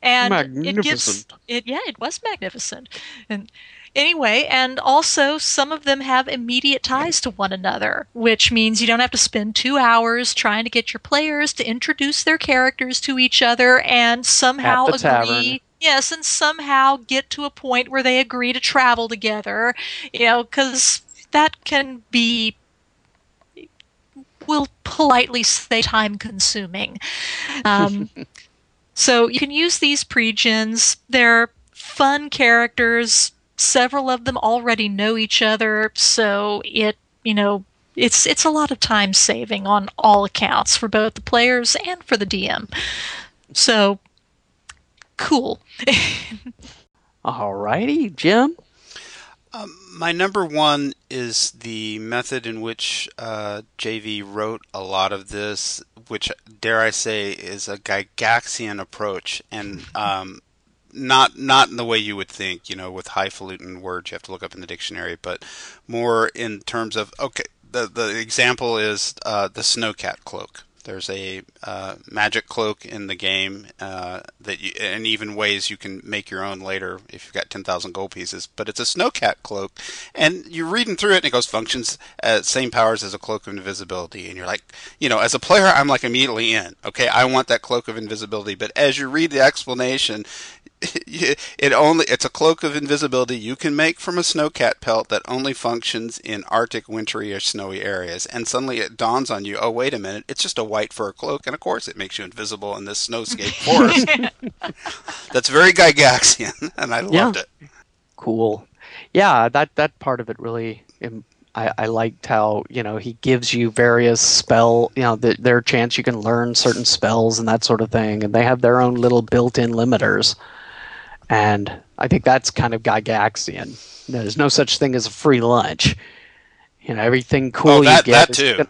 and magnificent. It was magnificent. And anyway, and also some of them have immediate ties to one another, which means you don't have to spend 2 hours trying to get your players to introduce their characters to each other and somehow agree. Tavern. Yes, and somehow get to a point where they agree to travel together, you know, because that can be, we'll politely say, time-consuming. So you can use these pre-gens. They're fun characters. Several of them already know each other, so it's a lot of time saving on all accounts for both the players and for the DM. So. Cool. All righty, Jim. My number one is the method in which JV wrote a lot of this, which, dare I say, is a Gygaxian approach, and not in the way you would think, you know, with highfalutin words you have to look up in the dictionary, but more in terms of, okay, the example is the snowcat cloak. There's a magic cloak in the game and even ways you can make your own later if you've got 10,000 gold pieces. But it's a snowcat cloak, and you're reading through it, and it goes functions same powers as a cloak of invisibility. And you're like, you know, as a player, I'm like immediately in. Okay, I want that cloak of invisibility. But as you read the explanation, It's a cloak of invisibility you can make from a snowcat pelt that only functions in Arctic, wintry, or snowy areas. And suddenly it dawns on you, oh, wait a minute, it's just a white fur cloak, and of course it makes you invisible in this snowscape forest. That's very Gygaxian, and I loved it. Cool. Yeah, that part of it really... I liked how, he gives you various spell, their chance you can learn certain spells and that sort of thing. And they have their own little built-in limiters. And I think that's kind of Gygaxian. There's no such thing as a free lunch. Everything cool you get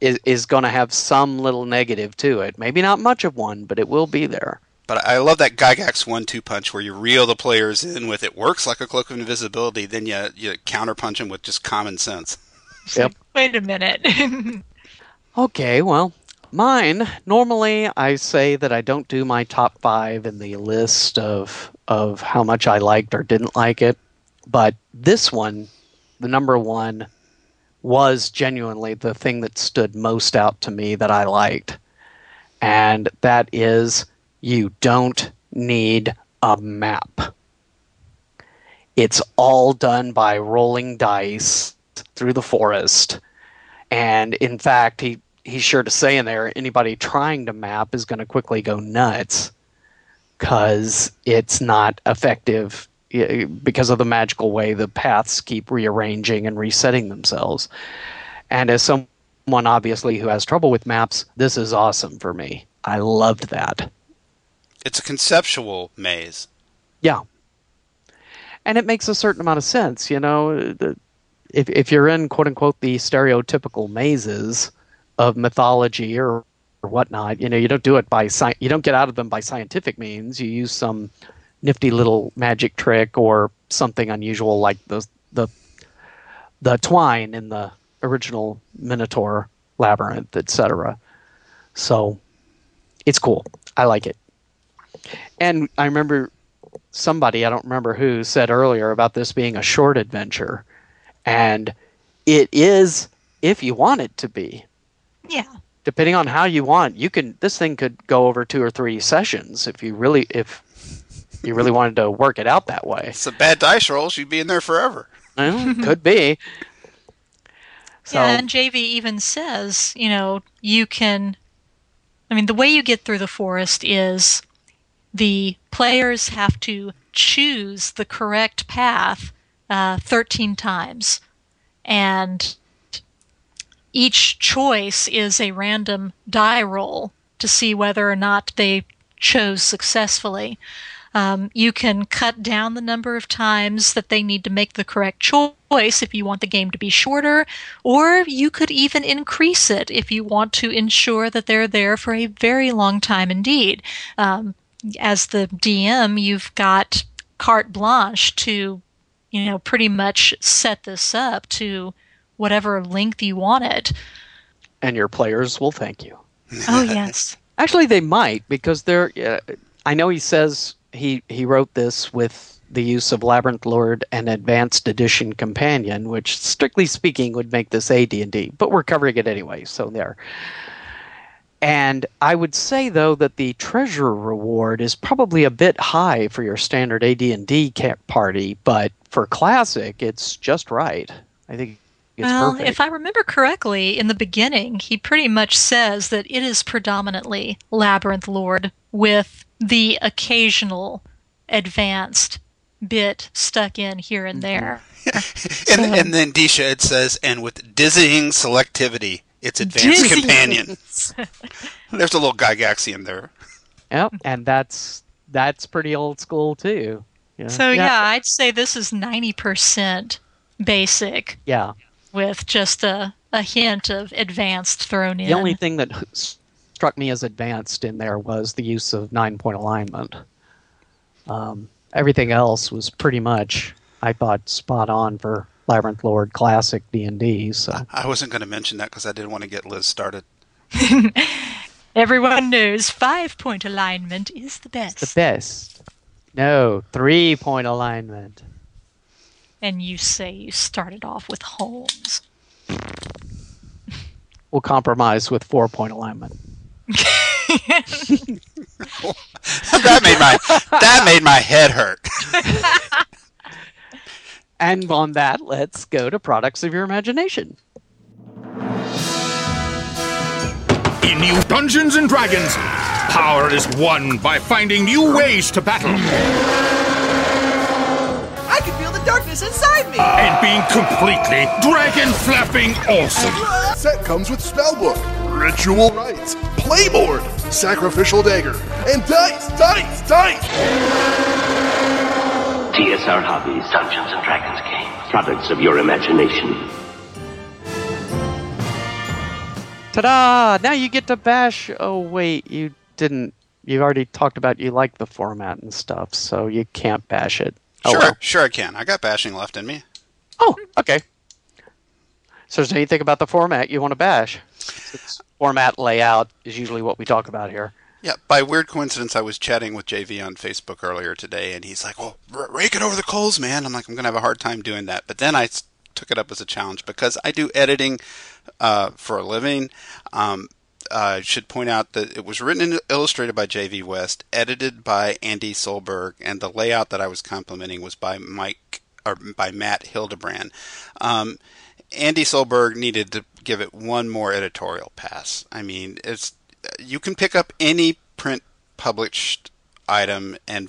is going to have some little negative to it. Maybe not much of one, but it will be there. But I love that Gygax 1-2 punch where you reel the players in with it works like a cloak of invisibility, then you counterpunch them with just common sense. Yep. Wait a minute. Okay, well, mine, normally I say that I don't do my top 5 in the list of how much I liked or didn't like it, but this one, the number 1, was genuinely the thing that stood most out to me that I liked, and that is... You don't need a map. It's all done by rolling dice through the forest. And in fact, he's sure to say in there, anybody trying to map is going to quickly go nuts because it's not effective because of the magical way the paths keep rearranging and resetting themselves. And as someone obviously who has trouble with maps, this is awesome for me. I loved that. It's a conceptual maze. Yeah. And it makes a certain amount of sense, If you're in, quote-unquote, the stereotypical mazes of mythology or whatnot, you don't do it by you don't get out of them by scientific means. You use some nifty little magic trick or something unusual like the twine in the original Minotaur Labyrinth, etc. So, it's cool. I like it. And I remember somebody, I don't remember who, said earlier about this being a short adventure. And it is if you want it to be. Yeah. Depending on how you want, this thing could go over 2 or 3 sessions if you really wanted to work it out that way. It's a bad dice rolls, you'd be in there forever. Well, could be. So, yeah, and JV even says, you can... the way you get through the forest is... The players have to choose the correct path 13 times. And each choice is a random die roll to see whether or not they chose successfully. You can cut down the number of times that they need to make the correct choice if you want the game to be shorter, or you could even increase it if you want to ensure that they're there for a very long time indeed. As the DM, you've got carte blanche to, pretty much set this up to whatever length you want it. And your players will thank you. Oh, yes. Actually, they might, because they're... I know he says he wrote this with the use of Labyrinth Lord and Advanced Edition Companion, which, strictly speaking, would make this AD&D. But we're covering it anyway, so there... And I would say, though, that the treasure reward is probably a bit high for your standard AD&D party, but for Classic, it's just right. I think it's perfect. Well, if I remember correctly, in the beginning, he pretty much says that it is predominantly Labyrinth Lord with the occasional advanced bit stuck in here and there. And then Disha, it says, and with dizzying selectivity. It's Advanced Companion. There's a little Gygaxian there. Yep, and that's pretty old school, too. So, I'd say this is 90% basic. Yeah. With just a hint of advanced thrown in. The only thing that struck me as advanced in there was the use of 9-point alignment. Everything else was pretty much, I thought, spot on for... Labyrinth Lord Classic D&D. So. I wasn't going to mention that because I didn't want to get Liz started. Everyone knows 5-point alignment is the best. It's the best. No, 3-point alignment. And you say you started off with Holmes. We'll compromise with 4-point alignment. That made my head hurt. And on that, let's go to Products of Your Imagination. In new Dungeons and Dragons, power is won by finding new ways to battle. I can feel the darkness inside me. And being completely dragon-flapping awesome. Set comes with spellbook, ritual rites, playboard, sacrificial dagger, and dice! TSR Hobbies, Dungeons and Dragons games, products of your imagination. Ta-da! Now you get to bash. Oh, wait, you didn't. You already talked about you like the format and stuff, so you can't bash it. Oh, sure I can. I got bashing left in me. Oh, okay. So is there anything about the format you want to bash? It's format layout is usually what we talk about here. Yeah, by weird coincidence, I was chatting with JV on Facebook earlier today, and he's like, well, rake it over the coals, man. I'm like, I'm going to have a hard time doing that. But then I took it up as a challenge because I do editing for a living. I should point out that it was written and illustrated by J.V. West, edited by Andy Solberg, and the layout that I was complimenting was by Matt Hildebrand. Andy Solberg needed to give it one more editorial pass. I mean, you can pick up any print published item and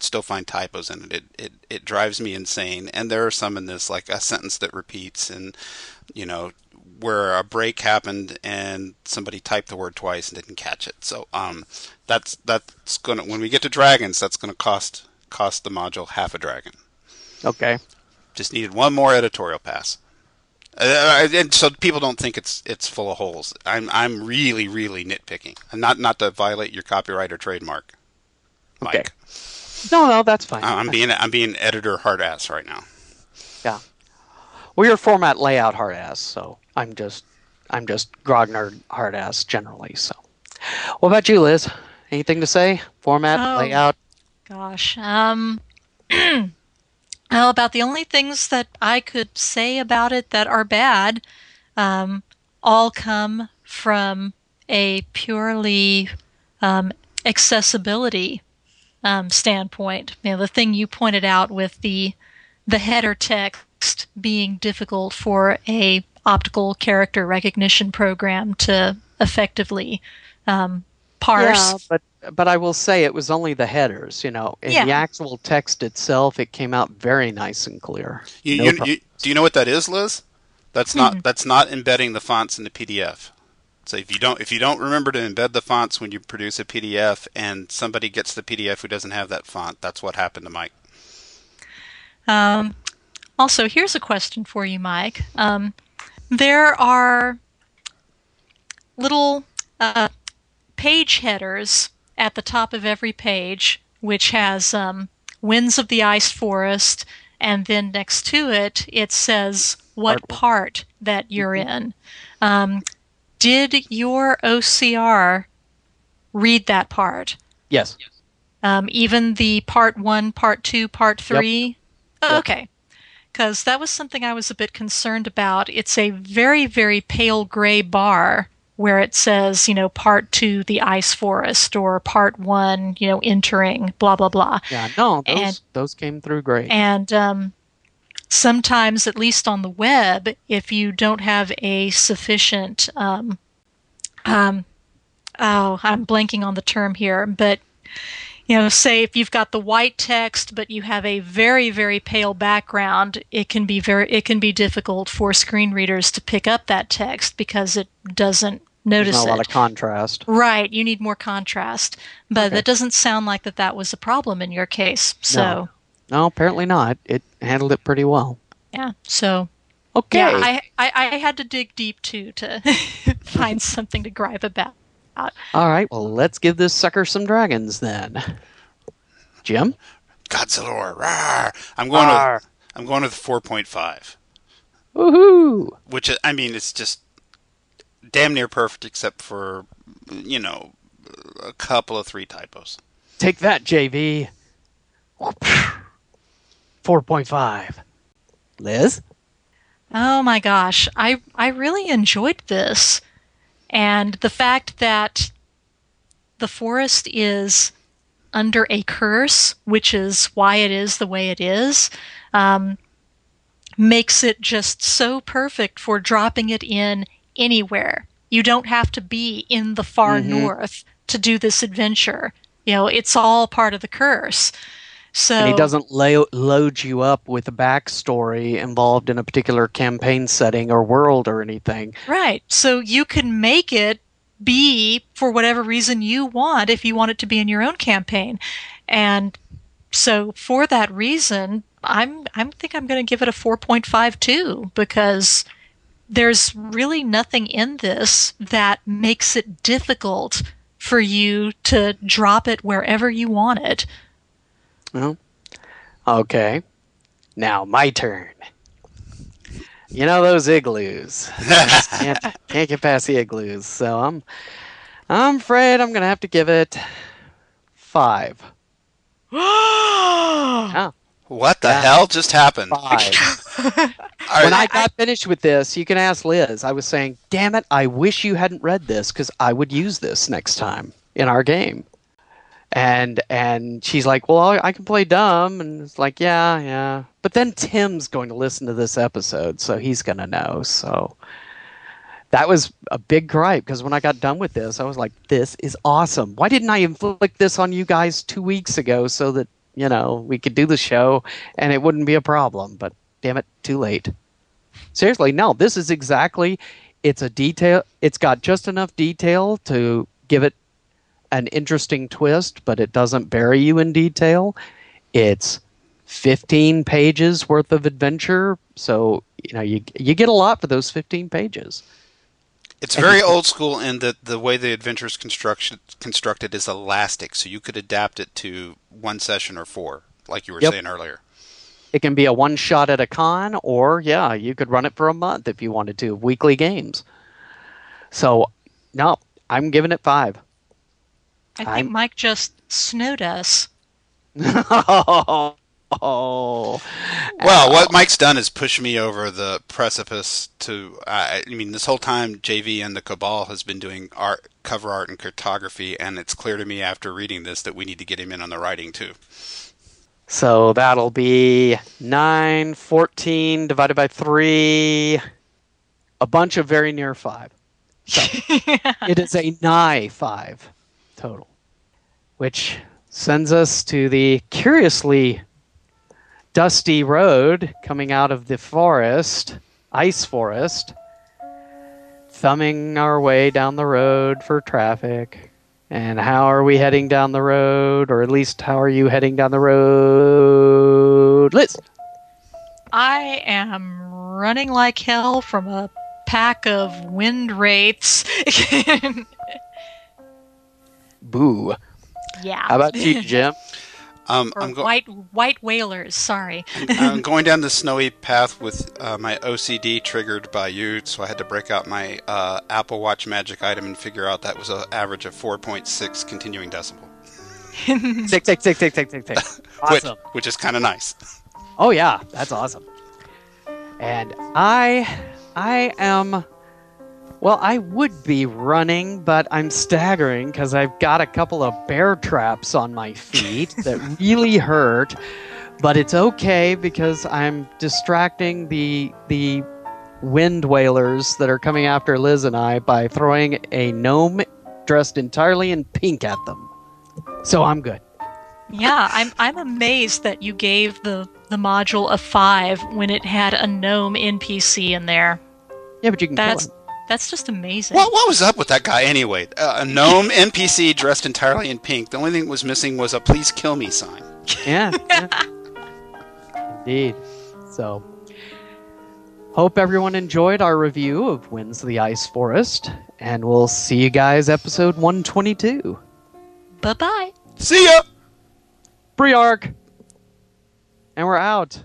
still find typos in it. It drives me insane. And there are some in this, like a sentence that repeats, and you know, where a break happened and somebody typed the word twice and didn't catch it. So that's gonna, when we get to dragons, that's gonna cost the module half a dragon. Okay. Just needed one more editorial pass. And so people don't think it's full of holes. I'm really, really nitpicking. And not to violate your copyright or trademark. Mike. Okay. No, that's fine. I'm being editor hard ass right now. Yeah. Well, you're format layout hard ass, so I'm just Grognard hard ass generally. So, what about you, Liz? Anything to say? Format layout? Gosh, well, about the only things that I could say about it that are bad, all come from a purely accessibility standpoint. You know, the thing you pointed out with the header text being difficult for a optical character recognition program to effectively parse. Yeah, but I will say it was only the headers, you know. The actual text itself, it came out very nice and clear. Do you know what that is, Liz? That's not embedding the fonts in the PDF. So if you don't remember to embed the fonts when you produce a PDF, and somebody gets the PDF who doesn't have that font, that's what happened to Mike. Also, here's a question for you, Mike. There are little page headers at the top of every page, which has Winds of the Ice Forest, and then next to it, it says what part that you're in. Did your OCR read that part? Yes. Even the part 1, part 2, part 3? Yep. Oh, okay. Because that was something I was a bit concerned about. It's a very, very pale gray bar where it says, you know, part 2, the ice forest, or part 1, you know, entering, blah, blah, blah. Yeah, no, those came through great. And sometimes, at least on the web, if you don't have a sufficient, I'm blanking on the term here, but... You know, say if you've got the white text, but you have a very, very pale background, it can be difficult for screen readers to pick up that text because it doesn't notice it. There's not a lot of contrast. Right. You need more contrast. But okay. That doesn't sound like that was a problem in your case. So. No, apparently not. It handled it pretty well. Yeah. So. Okay. Yeah, I had to dig deep, too, to find something to gripe about. All right, well, let's give this sucker some dragons then. Jim? Godzilla, rawr! I'm going with 4.5. Woohoo! Which, I mean, it's just damn near perfect except for, you know, a couple of 3 typos. Take that, JV. 4.5. Liz? Oh my gosh, I really enjoyed this. And the fact that the forest is under a curse, which is why it is the way it is, makes it just so perfect for dropping it in anywhere. You don't have to be in the far north to do this adventure. You know, it's all part of the curse. So, and he doesn't load you up with a backstory involved in a particular campaign setting or world or anything. Right. So you can make it be for whatever reason you want if you want it to be in your own campaign. And so for that reason, I think I'm going to give it a 4.52 because there's really nothing in this that makes it difficult for you to drop it wherever you want it. Well, okay. Now, my turn. You know those igloos. Can't get past the igloos, so I'm afraid I'm going to have to give it 5. Oh. What the hell just happened? 5. When I got finished with this, you can ask Liz. I was saying, damn it, I wish you hadn't read this because I would use this next time in our game. And she's like, well, I can play dumb. And it's like, yeah. But then Tim's going to listen to this episode, so he's going to know. So that was a big gripe, because when I got done with this, I was like, this is awesome. Why didn't I inflict this on you guys 2 weeks ago so that, you know, we could do the show and it wouldn't be a problem? But damn it, too late. Seriously, no, this is exactly, it's a detail. It's got just enough detail to give it an interesting twist, but it doesn't bury you in detail. It's 15 pages worth of adventure, so you know you get a lot for those 15 pages. It's very old school in that the way the adventure is constructed is elastic, so you could adapt it to one session or 4, like you were saying earlier. It can be a one shot at a con, or you could run it for a month if you wanted to, weekly games. So, no, I'm giving it 5. I think Mike just snowed us. Oh. Well, what Mike's done is push me over the precipice to, I mean, this whole time JV and the Cabal has been doing art, cover art and cartography, and it's clear to me after reading this that we need to get him in on the writing too. So that'll be 914 divided by 3, a bunch of very near 5. So it is a nigh 5. Total, which sends us to the curiously dusty road coming out of the forest, ice forest, thumbing our way down the road for traffic. And how are we heading down the road? Or at least how are you heading down the road? Liz? I am running like hell from a pack of wind wraiths. Boo. Yeah. How about you, Jim? White whalers, sorry. I'm going down the snowy path with my OCD triggered by you, so I had to break out my Apple Watch magic item and figure out that was an average of 4.6 continuing decibel. 6. Awesome. Which is kind of nice. Oh, yeah. That's awesome. And I am... Well, I would be running, but I'm staggering because I've got a couple of bear traps on my feet that really hurt. But it's okay because I'm distracting the wind whalers that are coming after Liz and I by throwing a gnome dressed entirely in pink at them. So I'm good. Yeah, I'm amazed that you gave the module a 5 when it had a gnome NPC in there. Yeah, but you can kill him. That's just amazing. What was up with that guy anyway? A gnome NPC dressed entirely in pink. The only thing that was missing was a please kill me sign. Yeah. Indeed. So, hope everyone enjoyed our review of Winds of the Ice Forest. And we'll see you guys episode 122. Bye-bye. See ya! Pre-arc. And we're out.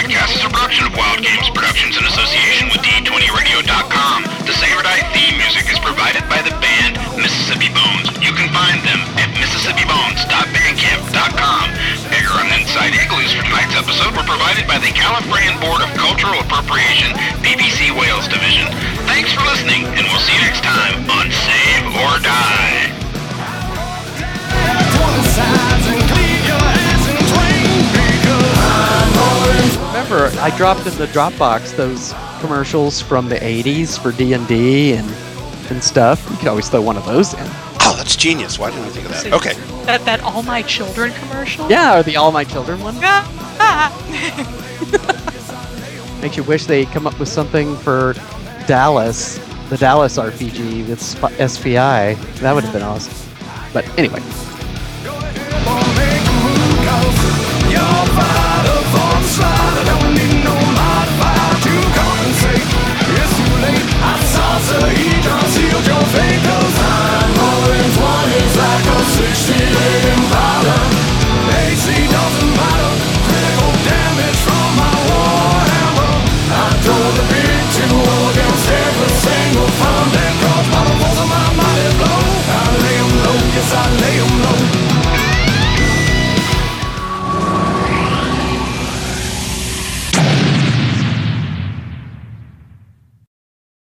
Podcast is a production of Wild Games Productions in association with D20Radio.com. The Save or Die theme music is provided by the band Mississippi Bones. You can find them at MississippiBones.bandcamp.com. Egger on the Inside Igloos for tonight's episode provided by the Californian Board of Cultural Appropriation, BBC Wales Division. Thanks for listening, and we'll see you next time on Save or Die. Remember, I dropped in the Dropbox those commercials from the 80s for D&D and stuff. You could always throw one of those in. Oh, that's genius. Why didn't we think of that? Okay. That All My Children commercial? Yeah, or the All My Children one. Makes you wish they come up with something for Dallas, the Dallas RPG with SPI. That would have been awesome. But anyway. Critical damage from my war hammer. I told the big two.